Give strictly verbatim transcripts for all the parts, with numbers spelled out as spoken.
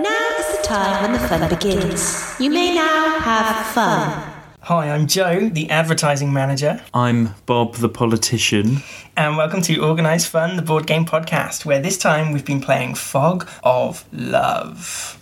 Now is the time when the fun begins. You may now have fun. Hi, I'm Joe, the advertising manager. I'm Bob, the politician. And welcome to Organised Fun, the board game podcast, where this time we've been playing Fog of Love.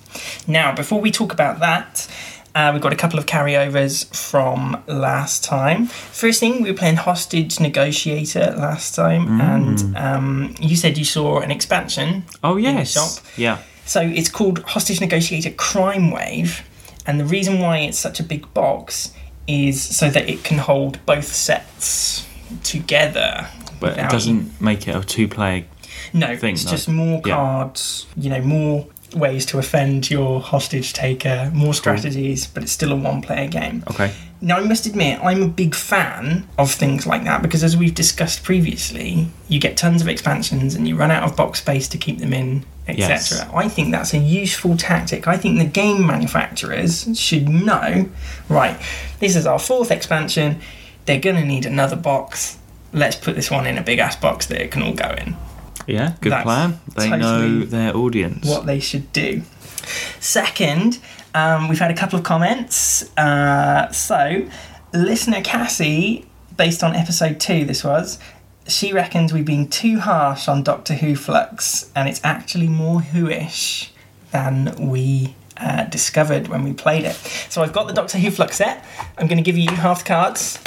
Now, before we talk about that, uh, we've got a couple of carryovers from last time. First thing, we were playing Hostage Negotiator last time, mm. and um, you said you saw an expansion. Oh, yes. In the shop. Yeah. So it's called Hostage Negotiator Crime Wave, and the reason why it's such a big box is so that it can hold both sets together. But without... it doesn't make it a two-player no, thing. No, it's though. Just more cards, yeah. You know, more ways to offend your hostage taker, more strategies, cool. But it's still a one-player game. Okay. Now, I must admit, I'm a big fan of things like that because, as we've discussed previously, you get tons of expansions and you run out of box space to keep them in, et cetera. Yes. I think that's a useful tactic. I think the game manufacturers should know, right, this is our fourth expansion, they're going to need another box, let's put this one in a big-ass box that it can all go in. Yeah, good that's plan. They totally know their audience. What they should do. Second, um, we've had a couple of comments. Uh, so, listener Cassie, based on episode two, this was, she reckons we've been too harsh on Doctor Who Flux, and it's actually more Who-ish than we uh, discovered when we played it. So I've got the Doctor Who Flux set. I'm going to give you half the cards.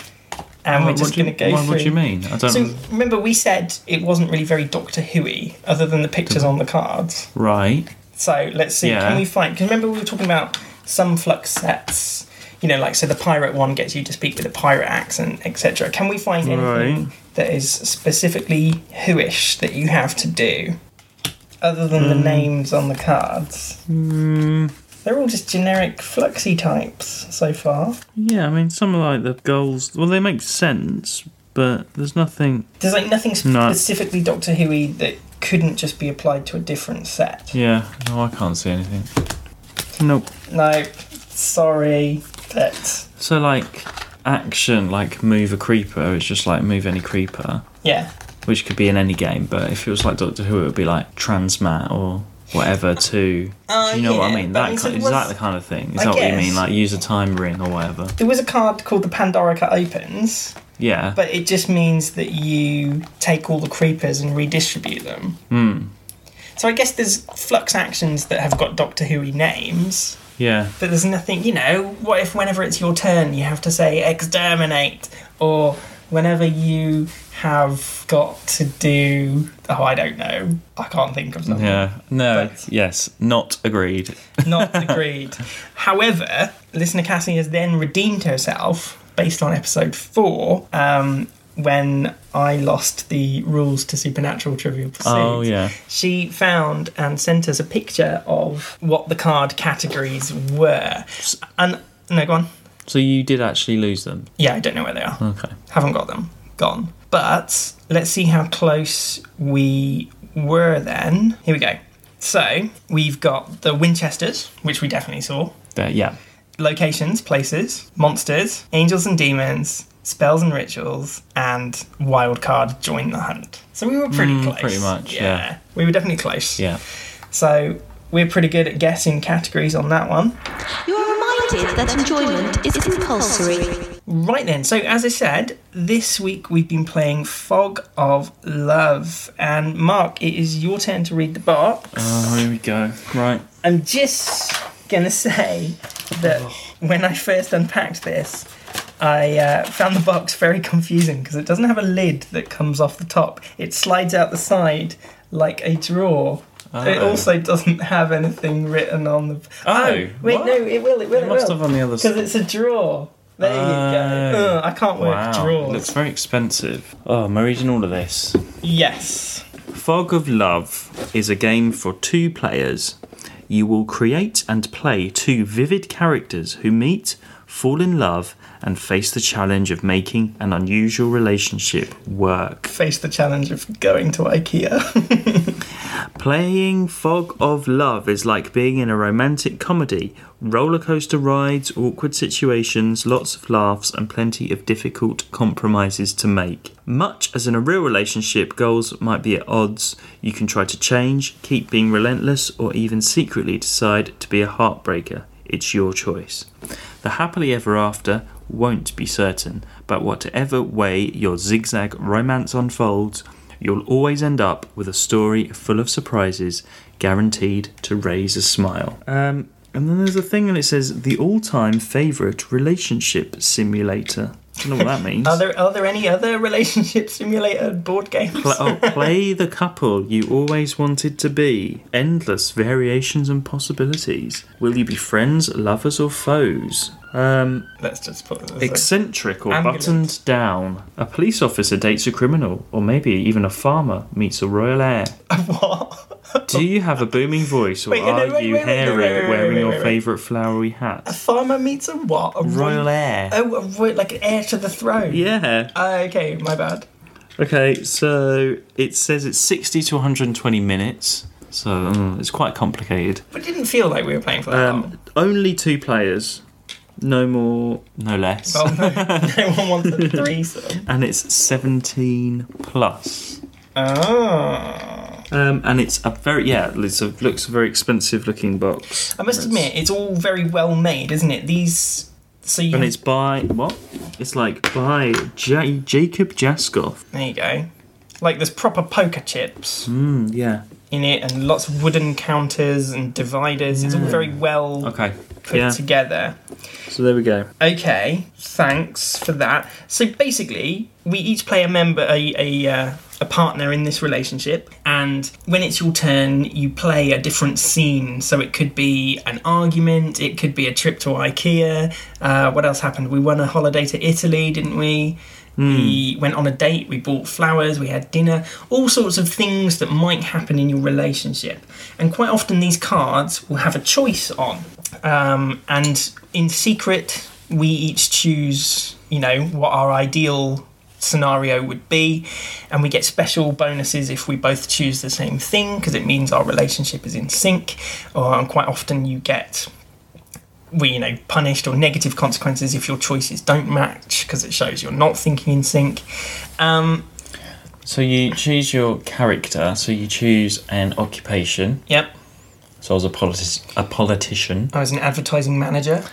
And what, we're just going to go what, through... What do you mean? I don't... So, remember, we said it wasn't really very Doctor Who-y, other than the pictures on the cards. Right. So, let's see, yeah. Can we find... Because remember, we were talking about some Flux sets, you know, like, so the pirate one gets you to speak with a pirate accent, et cetera. Can we find anything right. that is specifically Who-ish that you have to do, other than mm. the names on the cards? Hmm... They're all just generic fluxy types so far. Yeah, I mean, some are like the goals. Well, they make sense, but there's nothing... There's like nothing specifically no. Doctor Who-y that couldn't just be applied to a different set. Yeah, no, I can't see anything. Nope. No, sorry, but... So, like, action, like move a creeper, it's just like move any creeper. Yeah. Which could be in any game, but if it was like Doctor Who, it would be like transmat or... whatever to uh, do you know yeah. what I mean that I mean, so kind, was, is that the kind of thing is I that guess. What you mean, like use a time ring or whatever? There was a card called the Pandorica Opens, yeah, but it just means that you take all the creepers and redistribute them. mm. So I guess there's flux actions that have got Doctor Who-y names, yeah, but there's nothing, you know, what if whenever it's your turn you have to say exterminate, or whenever you have got to do... Oh, I don't know. I can't think of something. Yeah, no, but yes, not agreed. Not agreed. However, listener Cassie has then redeemed herself, based on episode four, um, when I lost the rules to Supernatural Trivial Pursuits. Oh, yeah. She found and sent us a picture of what the card categories were. And no, go on. So you did actually lose them? Yeah, I don't know where they are. Okay. Haven't got them. Gone. But let's see how close we were then. Here we go. So we've got the Winchesters, which we definitely saw. Uh, yeah. Locations, places, monsters, angels and demons, spells and rituals, and wild card join the hunt. So we were pretty mm, close. Pretty much, yeah. yeah. We were definitely close. Yeah. So we're pretty good at guessing categories on that one. You're that enjoyment is compulsory. Right then, so as I said, this week we've been playing Fog of Love, and Mark, it is your turn to read the box. Oh, here we go. Right. I'm just going to say that oh. when I first unpacked this, I uh, found the box very confusing because it doesn't have a lid that comes off the top. It slides out the side like a drawer. Oh. It also doesn't have anything written on the... Oh, oh wait, what? No, it will, it will, it, it must will. Have on the other side. Because it's a drawer. There oh. you go. Ugh, I can't work wow. drawers. It looks very expensive. Oh, am I reading all of this? Yes. Fog of Love is a game for two players. You will create and play two vivid characters who meet, fall in love, and face the challenge of making an unusual relationship work. Face the challenge of going to IKEA. Playing Fog of Love is like being in a romantic comedy. Roller coaster rides, awkward situations, lots of laughs, and plenty of difficult compromises to make. Much as in a real relationship, goals might be at odds. You can try to change, keep being relentless, or even secretly decide to be a heartbreaker. It's your choice. The happily ever after won't be certain, but whatever way your zigzag romance unfolds, you'll always end up with a story full of surprises, guaranteed to raise a smile. Um, and then there's a thing, and it says the all-time favourite relationship simulator. I don't know what that means. Are there are there any other relationship simulator board games? Pl- oh, play the couple you always wanted to be. Endless variations and possibilities. Will you be friends, lovers, or foes? Um, Let's just put it eccentric or ambulant. Buttoned down. A police officer dates a criminal, or maybe even a farmer meets a royal heir. What? Do you have a booming voice, or wait, are no, wait, you wait, hairy wait, wait, wait, wearing wait, wait, your wait, favourite wait. flowery hat? A farmer meets a what? A royal heir. Oh, a royal, like an heir to the throne. Yeah. Uh, okay, my bad. Okay, so it says it's sixty to one hundred twenty minutes. So um, it's quite complicated. But it didn't feel like we were playing for that um, long. Only two players. No more, no less. Well, no, no one wants a threesome. And it's seventeen plus. Oh. Um, and it's a very, yeah, it's a, looks a very expensive looking box. I must it's, admit, it's all very well made, isn't it? These, so you... And it's by, what? It's like by J- Jacob Jaskoff. There you go. Like there's proper poker chips. Mm, yeah. In it, and lots of wooden counters and dividers. Yeah. It's all very well okay. put yeah. together. So there we go. Okay, thanks for that. So basically, we each play a member, a a, uh, a partner in this relationship, and when it's your turn, you play a different scene. So it could be an argument, it could be a trip to IKEA. Uh, what else happened? We won a holiday to Italy, didn't we? Mm. We went on a date, we bought flowers, we had dinner, all sorts of things that might happen in your relationship. And quite often these cards will have a choice on. Um, and in secret, we each choose, you know, what our ideal scenario would be. And we get special bonuses if we both choose the same thing, because it means our relationship is in sync. Or and quite often you get... we, you know, punished or negative consequences if your choices don't match, because it shows you're not thinking in sync. Um, so you choose your character. So you choose an occupation. Yep. So I was a politi- a politician. I was an advertising manager.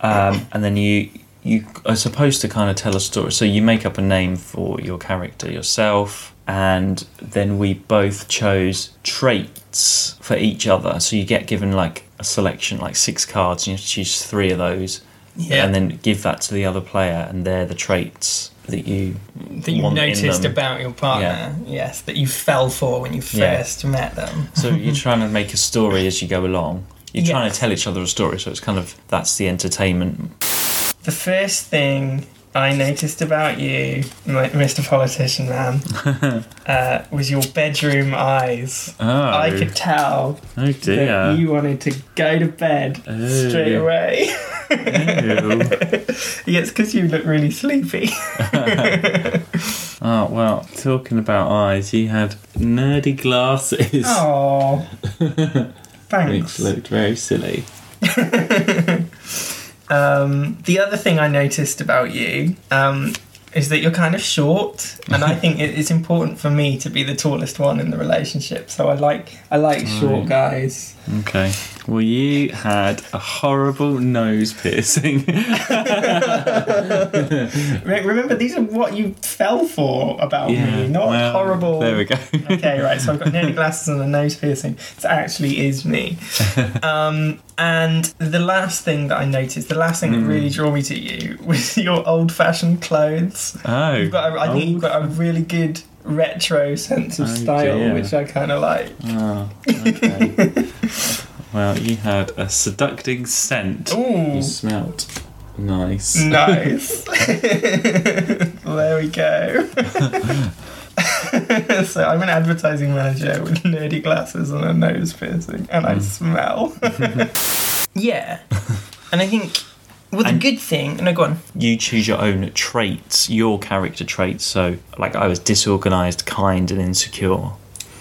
Um, and then you you are supposed to kind of tell a story. So you make up a name for your character yourself, and then we both chose traits for each other. So you get given like a selection, like six cards, and you have to choose three of those, yeah. and then give that to the other player, and they're the traits that you that you want noticed about your partner, yeah. yes, that you fell for when you first yeah. met them. So you're trying to make a story as you go along. You're yeah. trying to tell each other a story, so it's kind of, that's the entertainment. The first thing I noticed about you, Mister Politician Man, uh, was your bedroom eyes. Oh. I could tell oh dear. that you wanted to go to bed Ew. straight away. yes, yeah, because you look really sleepy. Oh, well, talking about eyes, you had nerdy glasses. Oh, thanks. Which looked very silly. Um, the other thing I noticed about you um, is that you're kind of short, and I think it, it's important for me to be the tallest one in the relationship. So I like I like right. short guys. Okay. Well, you had a horrible nose piercing. Remember, these are what you fell for about yeah, me, not well, horrible. There we go. Okay, right. So I've got nerdy glasses and a nose piercing. It actually is me. Um, and the last thing that I noticed, the last thing mm. that really drew me to you was your old-fashioned clothes. Oh, you've got a, I think you've got a really good retro sense of oh, style, dear. which I kind of like. Oh, okay. Well, you had a seducting scent. Ooh. You smelled nice. Nice. There we go. So I'm an advertising manager with nerdy glasses and a nose piercing, and mm. I smell. Yeah. And I think Well, the and good thing... No, go on. You choose your own traits, your character traits. So, like, I was disorganised, kind and insecure.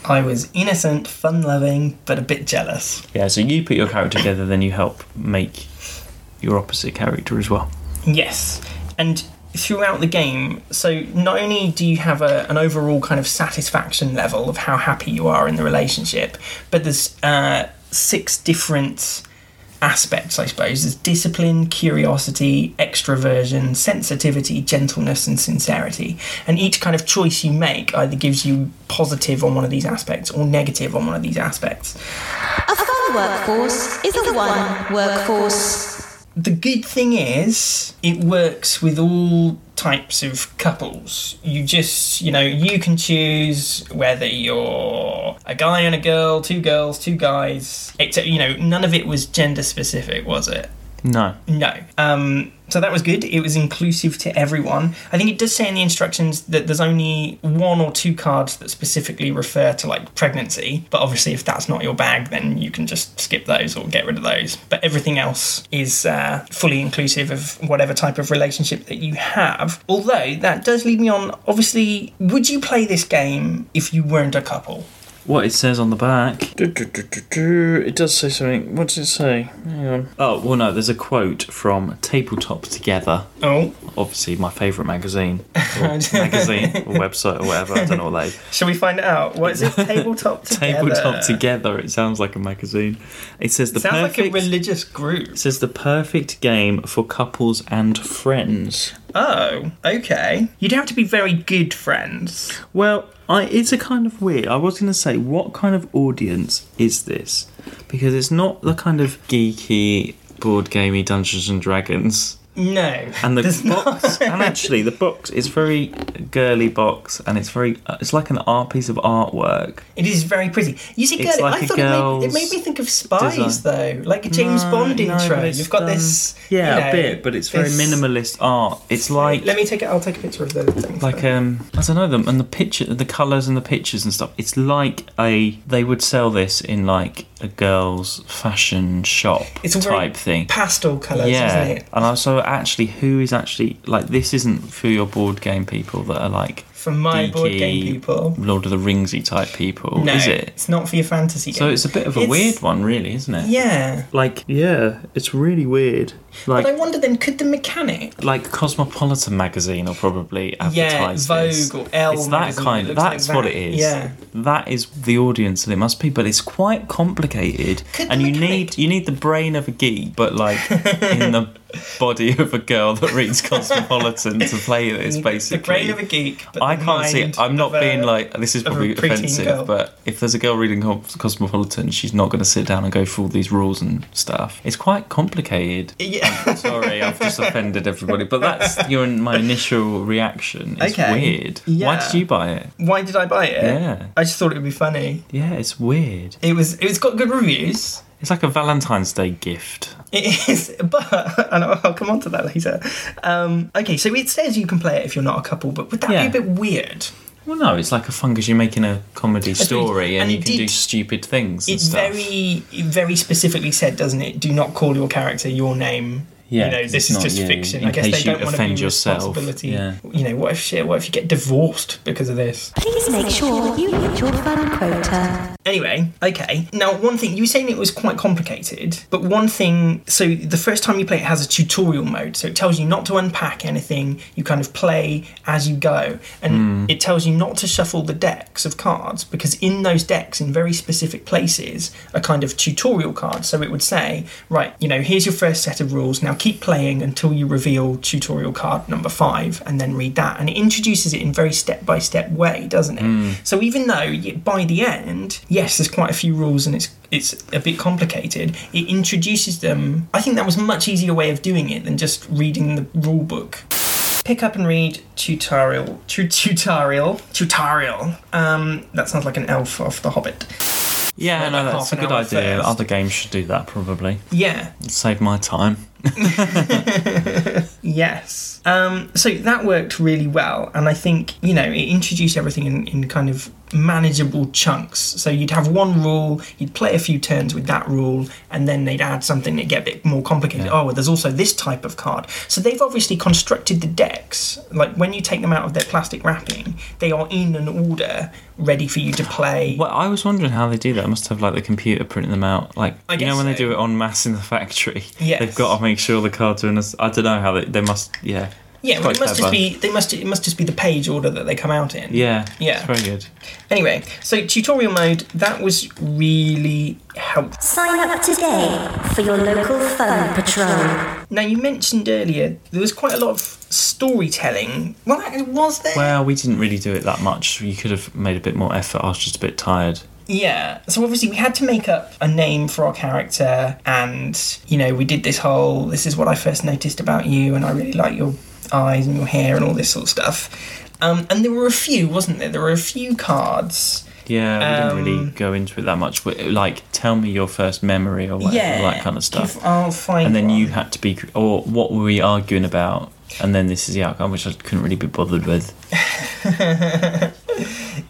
I was innocent, fun-loving, but a bit jealous. Yeah, so you put your character together, then you help make your opposite character as well. Yes. And throughout the game, so not only do you have a, an overall kind of satisfaction level of how happy you are in the relationship, but there's uh, six different... aspects, I suppose. There's discipline, curiosity, extroversion, sensitivity, gentleness and sincerity, and each kind of choice you make either gives you positive on one of these aspects or negative on one of these aspects. A fun workforce is a one workforce. The good thing is it works with all types of couples. You just, you know, you can choose whether you're a guy and a girl, two girls, two guys, except, you know, none of it was gender specific, was it? No. No. Um, so that was good. It was inclusive to everyone. I think it does say in the instructions that there's only one or two cards that specifically refer to, like, pregnancy. But obviously, if that's not your bag, then you can just skip those or get rid of those. But everything else is uh, fully inclusive of whatever type of relationship that you have. Although, that does lead me on, obviously, would you play this game if you weren't a couple? What it says on the back. Do, do, do, do, do. It does say something. What does it say? Hang on. Oh, well, no, there's a quote from Tabletop Together. Oh. Obviously, my favourite magazine. Or magazine or website or whatever. I don't know what that is. Shall we find it out? What is it? Tabletop Together. Tabletop Together. It sounds like a magazine. It says the it sounds perfect, like a religious group. It says the perfect game for couples and friends. Oh, okay. You'd have to be very good friends. Well... I, it's a kind of weird... I was going to say, what kind of audience is this? Because it's not the kind of geeky, board gamey Dungeons and Dragons. No. And the box... Not. And actually, the box is very girly box, and it's very... It's like an art piece of artwork. It is very pretty. You see, girly... Like I thought it made, it made me think of Spies, design. Though. Like a James no, Bond no, intro. You've got um, this... Yeah, you know, a bit, but it's very minimalist art. It's like... Let me take it... I'll take a picture of those things. Like, though. um... I don't know them. And the picture... The colours and the pictures and stuff. It's like a... They would sell this in, like, a girl's fashion shop it's a type thing. Pastel colours, yeah. Isn't it? And I so... actually who is actually like this isn't for your board game people that are like for my geeky, board game people Lord of the Ringsy type people no, is it it's not for your fantasy game. So it's a bit of a it's, weird one really isn't it yeah like yeah it's really weird like, but I wonder then could the mechanic like Cosmopolitan magazine or probably advertise yeah Vogue or Elle it's that kind of that's like what that. It is yeah that is the audience that it must be but it's quite complicated could and you need you need the brain of a geek but like in the body of a girl that reads Cosmopolitan to play this basically the brain of a geek but I can't see it. I'm not a, being like this is probably offensive girl. But if there's a girl reading Cosmopolitan she's not going to sit down and go through all these rules and stuff it's quite complicated yeah. I'm sorry I've just offended everybody but that's your my initial reaction it's okay. Weird yeah. Why did you buy it why did I buy it yeah I just thought it would be funny yeah it's weird it was it's got good reviews. It's like a Valentine's Day gift. It is, but... And I'll come on to that later. Um, okay, so it says you can play it if you're not a couple, but would that yeah. be a bit weird? Well, no, it's like a fun... Because you're making a comedy story and, and you can did, do stupid things and it stuff. Very, it very specifically said, doesn't it? Do not call your character your name... Yeah, you know, this is just you. Fiction. In I guess case they don't you want offend to be yourself. Yeah. You know, what if shit? What if you get divorced because of this? Please make sure you hit your fun quota. Anyway, okay. Now, one thing you were saying it was quite complicated, but one thing. So the first time you play, it has a tutorial mode, so it tells you not to unpack anything. You kind of play as you go, and mm. it tells you not to shuffle the decks of cards because in those decks, in very specific places, are kind of tutorial cards. So it would say, right, you know, here's your first set of rules. Now. Keep playing until you reveal tutorial card number five and then read that. And it introduces it in very step-by-step way, doesn't it? Mm. So even though by the end, yes, there's quite a few rules and it's it's a bit complicated, it introduces them. I think that was a much easier way of doing it than just reading the rule book. Pick up and read tutorial. Tu- tutorial. Tutorial. Um, that sounds like an elf off The Hobbit. Yeah, well, no, like that's a good idea. First. Other games should do that, probably. Yeah. Save my time. Yes. Um, so that worked really well, and I think, you know, it introduced everything in, in kind of manageable chunks. So you'd have one rule, you'd play a few turns with that rule, and then they'd add something that'd get a bit more complicated. Yeah. Oh, well, there's also this type of card. So they've obviously constructed the decks. Like, when you take them out of their plastic wrapping, they are in an order ready for you to play. Well, I was wondering how they do that. I must have, like, the computer printing them out. Like, I you know when so. they do it en masse in the factory? Yes. They've got to make sure the cards are in a... I don't know how they... They must... Yeah. Yeah, well, it must just be they must it must just be the page order that they come out in. Yeah, yeah, it's very good. Anyway, so tutorial mode, that was really helpful. Sign up today for your local fun patrol. Now, you mentioned earlier there was quite a lot of storytelling. Well, was there? Well, we didn't really do it that much. You could have made a bit more effort. I was just a bit tired. Yeah, so obviously we had to make up a name for our character, and, you know, we did this whole, this is what I first noticed about you, and I really like your eyes and your hair and all this sort of stuff. Um, and there were a few, wasn't there? There were a few cards. Yeah, we um, didn't really go into it that much. Like, tell me your first memory or whatever, yeah, that kind of stuff. I'll find And then one. You had to be, or what were we arguing about? And then this is the outcome, which I couldn't really be bothered with.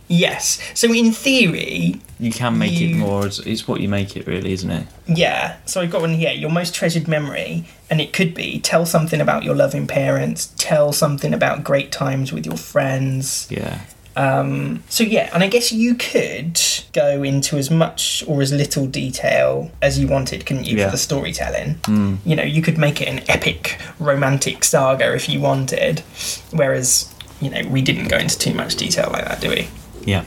Yes. So in theory... You can make you... it more... It's what you make it, really, isn't it? Yeah. So I've got one here. Your most treasured memory. And it could be tell something about your loving parents. Tell something about great times with your friends. Yeah. Um, so, yeah. And I guess you could go into as much or as little detail as you wanted, couldn't you, yeah. for the storytelling? Mm. You know, you could make it an epic romantic saga if you wanted. Whereas, you know, we didn't go into too much detail like that, do we? Yeah.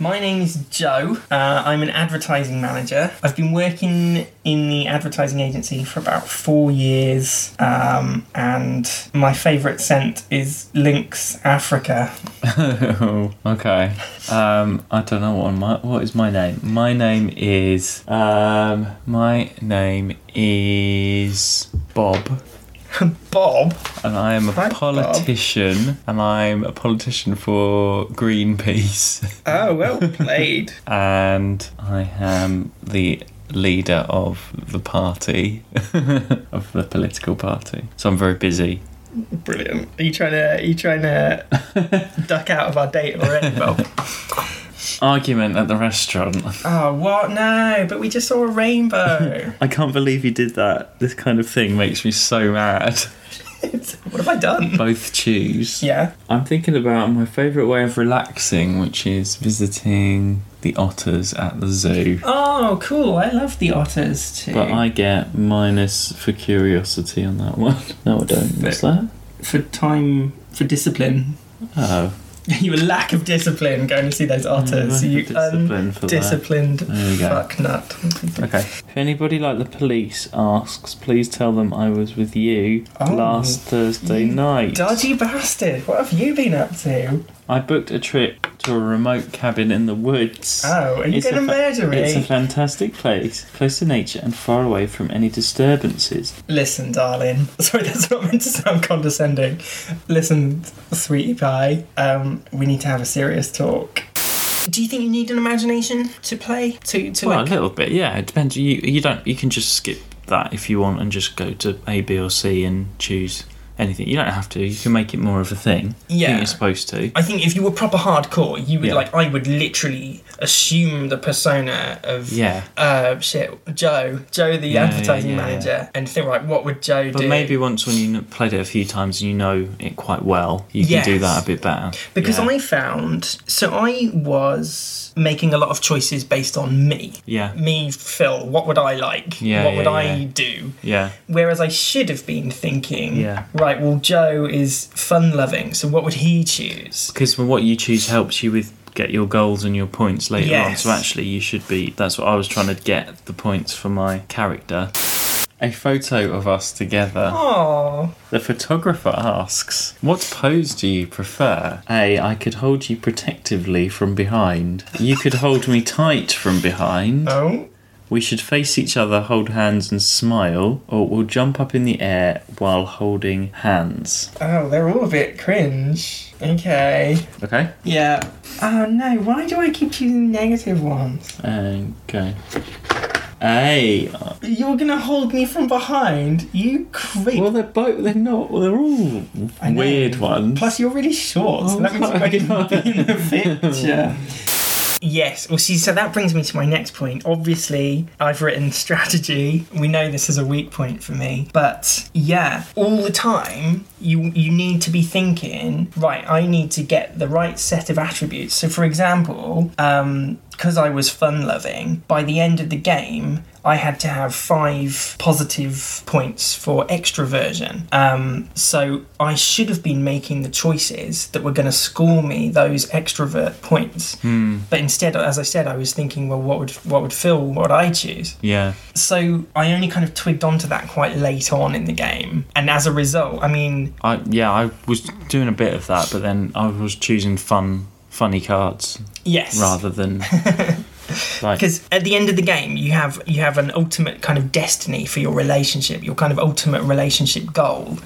My name is Joe. Uh, I'm an advertising manager. I've been working in the advertising agency for about four years, um, and my favourite scent is Lynx Africa. Oh, okay. Um, I don't know what my what is my name. My name is um, my name is Bob. Bob. And I am a Hi, politician, Bob. and I'm a politician for Greenpeace. Oh, well played. And I am the leader of the party, of the political party. So I'm very busy. Brilliant. Are you trying to, are you trying to duck out of our date already, Bob? Argument at the restaurant. Oh, what? No, but we just saw a rainbow. I can't believe you did that. This kind of thing makes me so mad. What have I done? Both choose. Yeah. I'm thinking about my favourite way of relaxing, which is visiting the otters at the zoo. Oh, cool. I love the otters too. But I get minus for curiosity on that one. No, I don't. For, What's that? For time, for discipline. Oh. You were lack of discipline going to see those otters. Yeah, you undisciplined fuck nut. Okay. If anybody like the police asks, please tell them I was with you oh, last Thursday night. Dodgy bastard. What have you been up to? I booked a trip to a remote cabin in the woods. Oh, are you going to murder me? It's a fantastic place, close to nature and far away from any disturbances. Listen, darling. Sorry, that's not meant to sound condescending. Listen, sweetie pie, um, we need to have a serious talk. Do you think you need an imagination to play? To, to well, like... a little bit, yeah. It depends. You, you, don't, you can just skip that if you want and just go to A, B or C and choose... anything. You don't have to. You can make it more of a thing. Yeah. I think you're supposed to. I think if you were proper hardcore, you would, yeah. like, I would literally assume the persona of, yeah. uh, shit, Joe. Joe, the yeah, advertising yeah, yeah, manager. Yeah. And think, right, what would Joe but do? But maybe once when you played it a few times and you know it quite well, you yes. can do that a bit better. Because yeah. I found, so I was making a lot of choices based on me. Yeah. Me, Phil, what would I like? Yeah, what yeah, would yeah. I do? Yeah. Whereas I should have been thinking, yeah. right, Right, well, Joe is fun-loving, so what would he choose? Because what you choose helps you with get your goals and your points later yes. on, so actually you should be... That's what I was trying to get, the points for my character. A photo of us together. Aww. The photographer asks, what pose do you prefer? A, I could hold you protectively from behind. You could hold me tight from behind. Oh. We should face each other, hold hands and smile, or we'll jump up in the air while holding hands. Oh, they're all a bit cringe. Okay. Okay? Yeah. Oh, no, why do I keep choosing negative ones? Okay. Hey. You're going to hold me from behind? You creep. Well, they're both, they're not, well, they're all weird ones. Plus, you're really short, oh, so that means I can be in the picture. Yes, well, see, so that brings me to my next point. Obviously, I've written strategy. We know this is a weak point for me. But, yeah, all the time, you you need to be thinking, right, I need to get the right set of attributes. So, for example, um... because I was fun-loving, by the end of the game, I had to have five positive points for extroversion. Um, so I should have been making the choices that were going to score me those extrovert points. Mm. But instead, as I said, I was thinking, well, what would what would Phil, what would I choose? Yeah. So I only kind of twigged onto that quite late on in the game. And as a result, I mean... I Yeah, I was doing a bit of that, but then I was choosing fun... funny cards, yes, rather than because like... at the end of the game you have you have an ultimate kind of destiny for your relationship, your kind of ultimate relationship goal,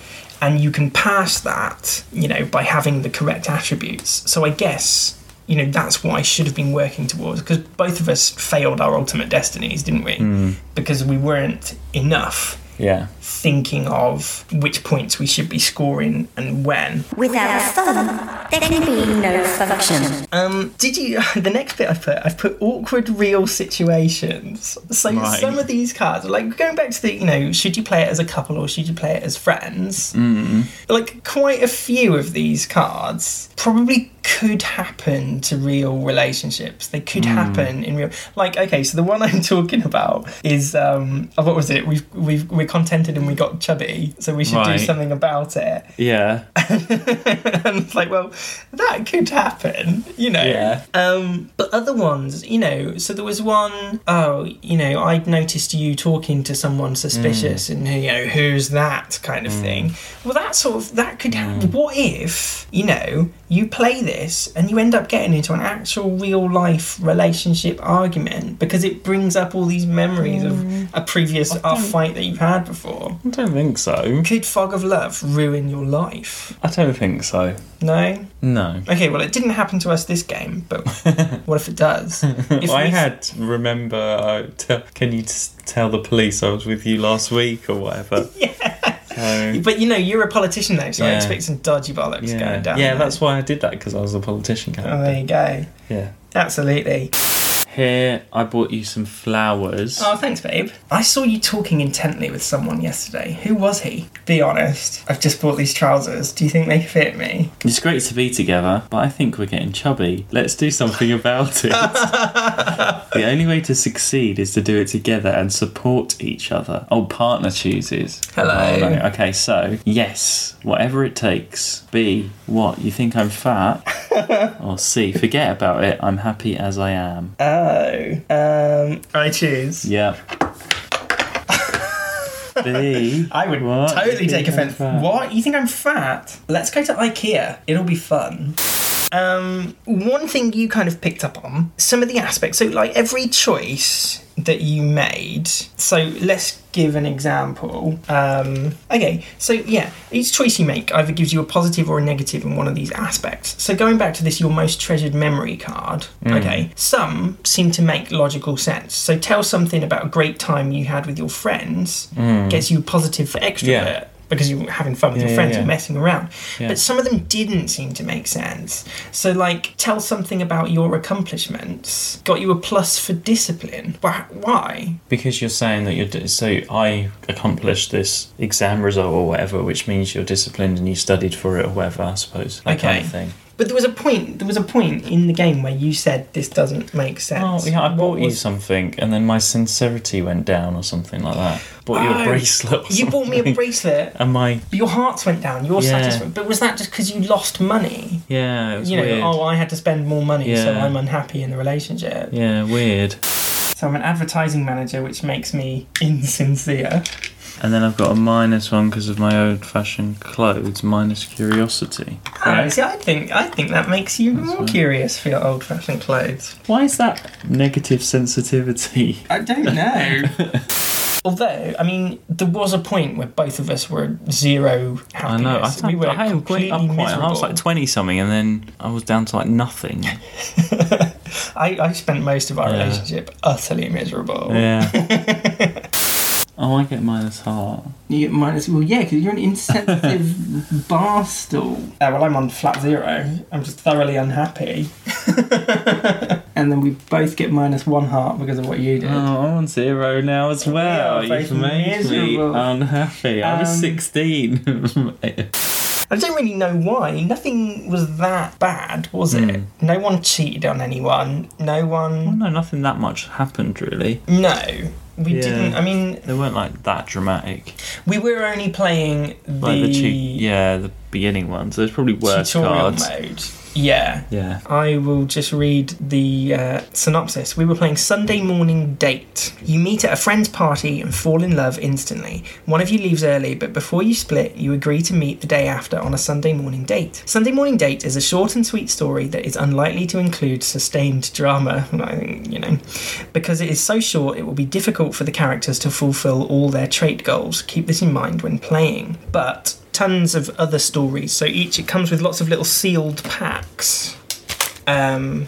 and you can pass that, you know, by having the correct attributes. So I guess, you know, that's what I should have been working towards, because both of us failed our ultimate destinies, didn't we? Mm. Because we weren't enough. Yeah. Thinking of which points we should be scoring and when. Without fun, there can be no function. Um, did you... The next bit I've put, I've put awkward real situations. So right. Some of these cards, like going back to the, you know, should you play it as a couple or should you play it as friends? Mm. Like quite a few of these cards probably could happen to real relationships. They could mm. happen in real... Like, okay, so the one I'm talking about is... um, oh, what was it? We've, we've, we're contented and we got chubby, so we should right. do something about it. Yeah. And it's like, well, that could happen, you know. Yeah. Um, but other ones, you know, so there was one, oh, you know, I'd noticed you talking to someone suspicious mm. and, you know, who's that kind of mm. thing. Well, that sort of... That could happen. Mm. What if, you know, you play this and you end up getting into an actual real-life relationship argument because it brings up all these memories of a previous uh, fight that you've had before. I don't think so. Could Fog of Love ruin your life? I don't think so. No? No. Okay, well, it didn't happen to us this game, but what if it does? If well, I had, remember, uh, t- can you t- tell the police I was with you last week or whatever? Yeah. So, but you know, you're a politician though, so yeah. I expect some dodgy bollocks yeah. going down. Yeah, there. That's why I did that, because I was a politician character. Oh, there you go. Yeah. Absolutely. Here, I bought you some flowers. Oh, thanks, babe. I saw you talking intently with someone yesterday. Who was he? Be honest. I've just bought these trousers. Do you think they fit me? It's great to be together, but I think we're getting chubby. Let's do something about it. The only way to succeed is to do it together and support each other. Oh, partner chooses. Hello. Oh, no. Okay, so, yes, whatever it takes. B, what, you think I'm fat? Or C, forget about it. I'm happy as I am. Uh, Oh, um, I choose. Yeah. B. I would what? totally take offence. What? You think I'm fat? Let's go to IKEA. It'll be fun. Um, one thing you kind of picked up on, some of the aspects, so like every choice that you made, so let's give an example. Um, okay, so yeah, each choice you make either gives you a positive or a negative in one of these aspects. So going back to this, your most treasured memory card, mm. okay, some seem to make logical sense. So tell something about a great time you had with your friends mm. gets you positive for extrovert. Yeah. Because you were having fun with yeah, your friends yeah, yeah. and messing around. Yeah. But some of them didn't seem to make sense. So, like, tell something about your accomplishments got you a plus for discipline. Why? Because you're saying that you're... Di- so, I accomplished this exam result or whatever, which means you're disciplined and you studied for it or whatever, I suppose. That okay. kind of thing. But there was a point. There was a point in the game where you said this doesn't make sense. Oh yeah, I bought you something, and then my sincerity went down, or something like that. Bought you oh, a bracelet. Or you something. Bought me a bracelet, and my but your hearts went down. Your yeah. satisfaction. But was that just because you lost money? Yeah, it was you know, weird. Oh, I had to spend more money, yeah. so I'm unhappy in the relationship. Yeah, weird. So I'm an advertising manager, which makes me insincere. And then I've got a minus one because of my old-fashioned clothes, minus curiosity. Right? Oh, see, I think I think that makes you That's more right. curious for your old-fashioned clothes. Why is that negative sensitivity? I don't know. Although, I mean, there was a point where both of us were zero happiness. I know. I thought, we were I completely quite, I'm quite, miserable. I was like twenty-something, and then I was down to like nothing. I, I spent most of our yeah. relationship utterly miserable. Yeah. Oh, I get minus heart. You get minus... Well, yeah, because you're an insensitive bastard. Yeah, well, I'm on flat zero. I'm just thoroughly unhappy. And then we both get minus one heart because of what you did. Oh, I'm on zero now as well. Yeah, you've made miserable. me unhappy. Um, I was sixteen. I don't really know why. Nothing was that bad, was it? Mm. No one cheated on anyone. No one... Well, no, nothing that much happened, really. No. We yeah. didn't... I mean... They weren't, like, that dramatic. We were only playing the... Like the tu- yeah, the beginning one, so it's probably worse tutorial cards. Mode. Yeah. Yeah. I will just read the uh, synopsis. We were playing Sunday Morning Date. You meet at a friend's party and fall in love instantly. One of you leaves early, but before you split, you agree to meet the day after on a Sunday Morning Date. Sunday Morning Date is a short and sweet story that is unlikely to include sustained drama, I think, you know, because it is so short it will be difficult for the characters to fulfill all their trait goals. Keep this in mind when playing. But... tons of other stories, so each it comes with lots of little sealed packs. Um,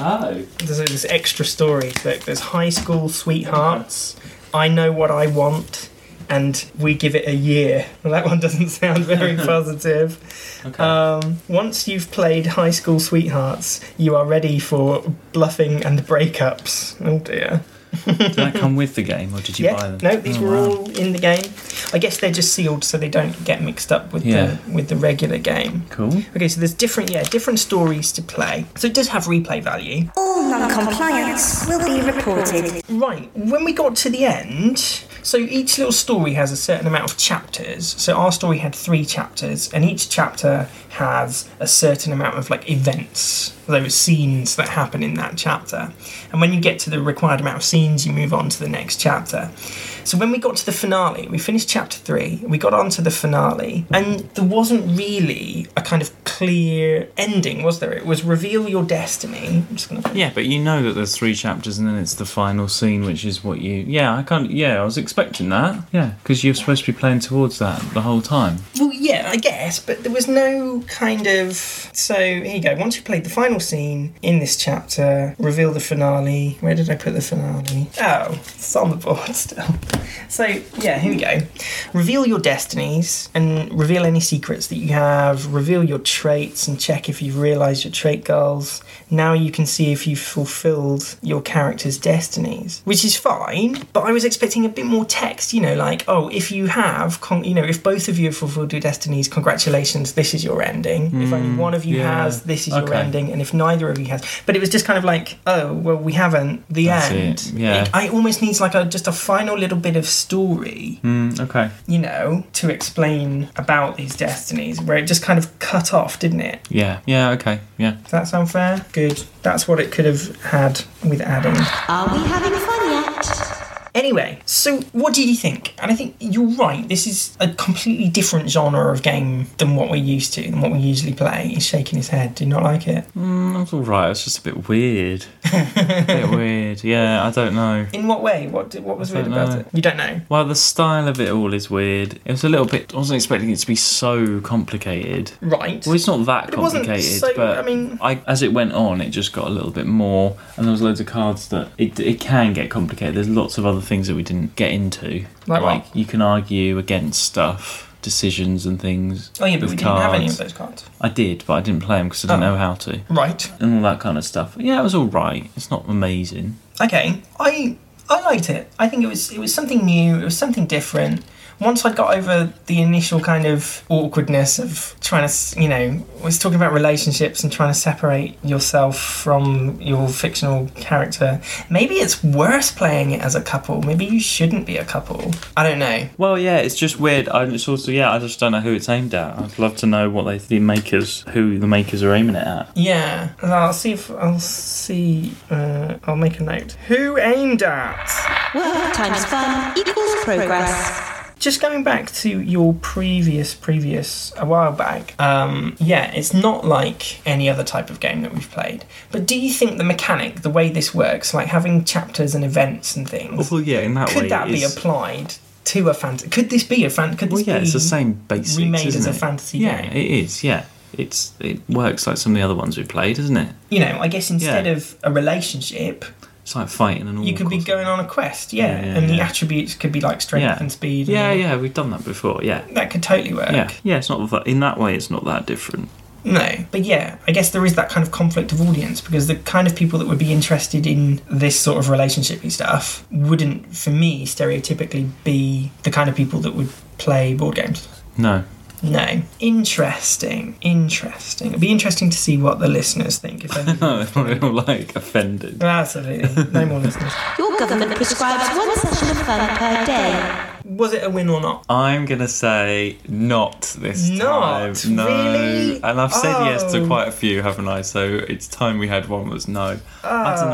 oh, there's, there's extra stories. There's High School Sweethearts, I Know What I Want, and We Give It a Year. Well, that one doesn't sound very positive. Okay. Um, once you've played High School Sweethearts, you are ready for bluffing and breakups. Oh dear. Did that come with the game, or did you yeah. buy them? No, these oh, were wow. all in the game. I guess they're just sealed so they don't get mixed up with yeah. the with the regular game. Cool. Okay, so there's different yeah different stories to play. So it does have replay value. All non-compliance will be reported. Right, when we got to the end, so each little story has a certain amount of chapters. So our story had three chapters, and each chapter has a certain amount of like events, those scenes that happen in that chapter. And when you get to the required amount of scenes, you move on to the next chapter. So when we got to the finale, we finished chapter three, we got on to the finale, and there wasn't really a kind of clear ending, was there? It was reveal your destiny. I'm just gonna... Yeah, but you know that there's three chapters and then it's the final scene, which is what you... Yeah, I can't... Yeah, I was expecting that. Yeah, because you're supposed to be playing towards that the whole time. Well, yeah, I guess, but there was no kind of... So, here you go. Once you played the final scene in this chapter, reveal the finale. Where did I put the finale? Oh, it's on the board still. So, yeah, here we go. Reveal your destinies and reveal any secrets that you have. Reveal your traits and check if you've realised your trait goals. Now you can see if you've fulfilled your character's destinies, which is fine, but I was expecting a bit more text, you know, like, oh, if you have, con- you know, if both of you have fulfilled your destinies, congratulations, this is your ending. Mm, if only one of you yeah. has, this is okay. your ending, and if neither of you has. But it was just kind of like, oh, well, we haven't, the That's end. It. Yeah. It, I almost need like a, just a final little bit of story, mm, okay, you know, to explain about these destinies, where it just kind of cut off, didn't it? Yeah, yeah, okay, yeah. Does that sound fair? Good. That's what it could have had with Adam. Are we having fun yet? Anyway, so what did you think? And I think you're right, this is a completely different genre of game than what we're used to, than what we usually play. He's shaking his head. Do you not like it? Mm, it's all right, it's just a bit weird. a bit weird, yeah, I don't know. In what way? What did, what was weird know. about it? You don't know? Well, the style of it all is weird. It was a little bit, I wasn't expecting it to be so complicated. Right. Well, it's not that but complicated, so, but I mean, I, as it went on, it just got a little bit more, and there was loads of cards that it, it can get complicated. There's lots of other things that we didn't get into. Like, like you can argue against stuff, decisions and things. Oh yeah, but we cards. didn't have any of those cards. I did, but I didn't play them because I didn't oh. know how to. Right. And all that kind of stuff. Yeah, it was all right. It's not amazing. Okay, I I liked it. I think it was it was something new. It was something different. Once I got over the initial kind of awkwardness of trying to, you know, I was talking about relationships and trying to separate yourself from your fictional character. Maybe it's worse playing it as a couple. Maybe you shouldn't be a couple. I don't know. Well, yeah, it's just weird. I, it's also, yeah, I just don't know who it's aimed at. I'd love to know what they, the makers, who the makers are aiming it at. Yeah. I'll see if, I'll see, uh, I'll make a note. Who aimed at? Work times fun equals progress. Just going back to your previous, previous, a while back, um, yeah, it's not like any other type of game that we've played. But do you think the mechanic, the way this works, like having chapters and events and things, well, yeah, in that could way that be applied to a fantasy? Could this be a fantasy? Well, yeah, it's the same basics, remade isn't as it? a fantasy yeah, game? Yeah, it is, yeah. it's it works like some of the other ones we played, doesn't it? You know, I guess instead yeah. of a relationship, it's like fighting and all. You could be going on a quest, yeah, yeah, yeah and yeah. the attributes could be like strength yeah. and speed. And yeah, all. yeah, we've done that before. Yeah, that could totally work. Yeah, yeah, it's not in that way. It's not that different. No, but yeah, I guess there is that kind of conflict of audience, because the kind of people that would be interested in this sort of relationshipy stuff wouldn't, for me, stereotypically be the kind of people that would play board games. No. No. Interesting. Interesting. It'd be interesting to see what the listeners think. If anyone no, they're all, like, offended. Absolutely. No more listeners. Your government prescribes one session of fun per day. Was it a win or not? I'm going to say not this not time. Not? Really? No. And I've said oh. yes to quite a few, haven't I? So it's time we had one that was no. Oh. I don't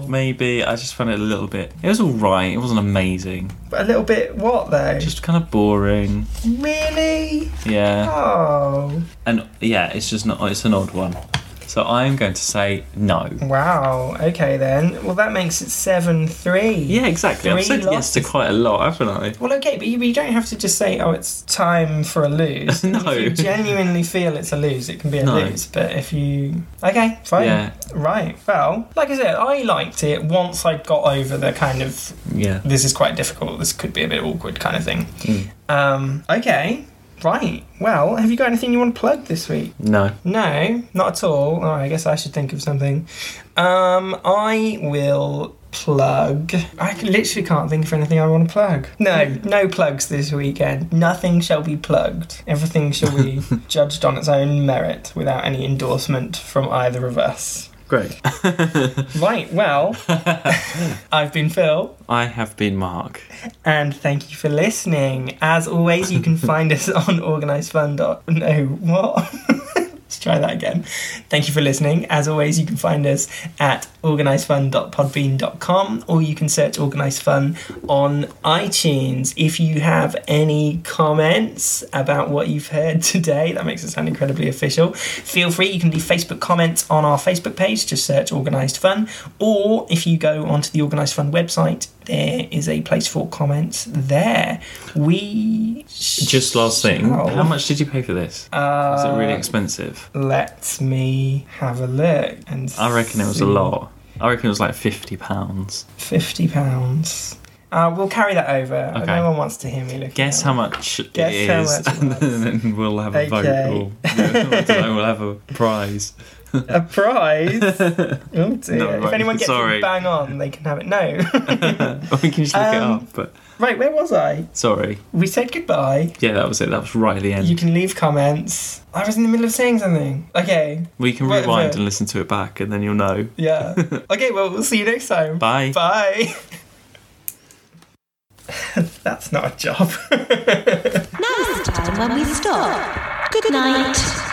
know. Maybe. I just found it a little bit... It was all right. It wasn't amazing. But a little bit what, though? Just kind of boring. Really? Yeah. Oh. And, yeah, it's just not... It's an odd one. So I'm going to say no. Wow, okay then. Well, that makes it seven three. Yeah, exactly. Three I've said losses. Yes to quite a lot, haven't I? Well, okay, but you, you don't have to just say, oh, it's time for a lose. No. If you genuinely feel it's a lose, it can be a no. lose. But if you... Okay, fine. Yeah. Right, well, like I said, I liked it once I got over the kind of... Yeah. This is quite difficult, this could be a bit awkward kind of thing. Mm. Um, okay. Right, well, have you got anything you want to plug this week? No. No, not at all. Oh, I guess I should think of something. Um, I will plug... I literally can't think of anything I want to plug. No, no plugs this weekend. Nothing shall be plugged. Everything shall be judged on its own merit without any endorsement from either of us. Great. Right, well, I've been Phil. I have been Mark. And thank you for listening. As always, you can find us on organised fun dot com. Dot... No, what? Let's try that again. Thank you for listening. As always, you can find us at organised fun dot podbean dot com, or you can search Organised Fun on iTunes. If you have any comments about what you've heard today, that makes it sound incredibly official, feel free. You can leave Facebook comments on our Facebook page, just search Organised Fun, or if you go onto the Organised Fun website, there is a place for comments there. We sh- just last thing, oh. how much did you pay for this? Uh, was it really expensive? Let me have a look and I reckon see. It was a lot. I reckon it was like fifty pounds. fifty pounds. Uh, we'll carry that over. Okay. No one wants to hear me looking. Guess how much it is, and then we'll have a vote. Or, yeah, we'll have a prize. A prize? Oh dear. No, right. If anyone gets Sorry. It bang on, they can have it. No. We can just look um, it up. But... Right, where was I? Sorry. We said goodbye. Yeah, that was it. That was right at the end. You can leave comments. I was in the middle of saying something. Okay. We can right rewind and listen to it back, and then you'll know. Yeah. Okay, well, we'll see you next time. Bye. Bye. That's not a job. Now is the time when we stop. Good night.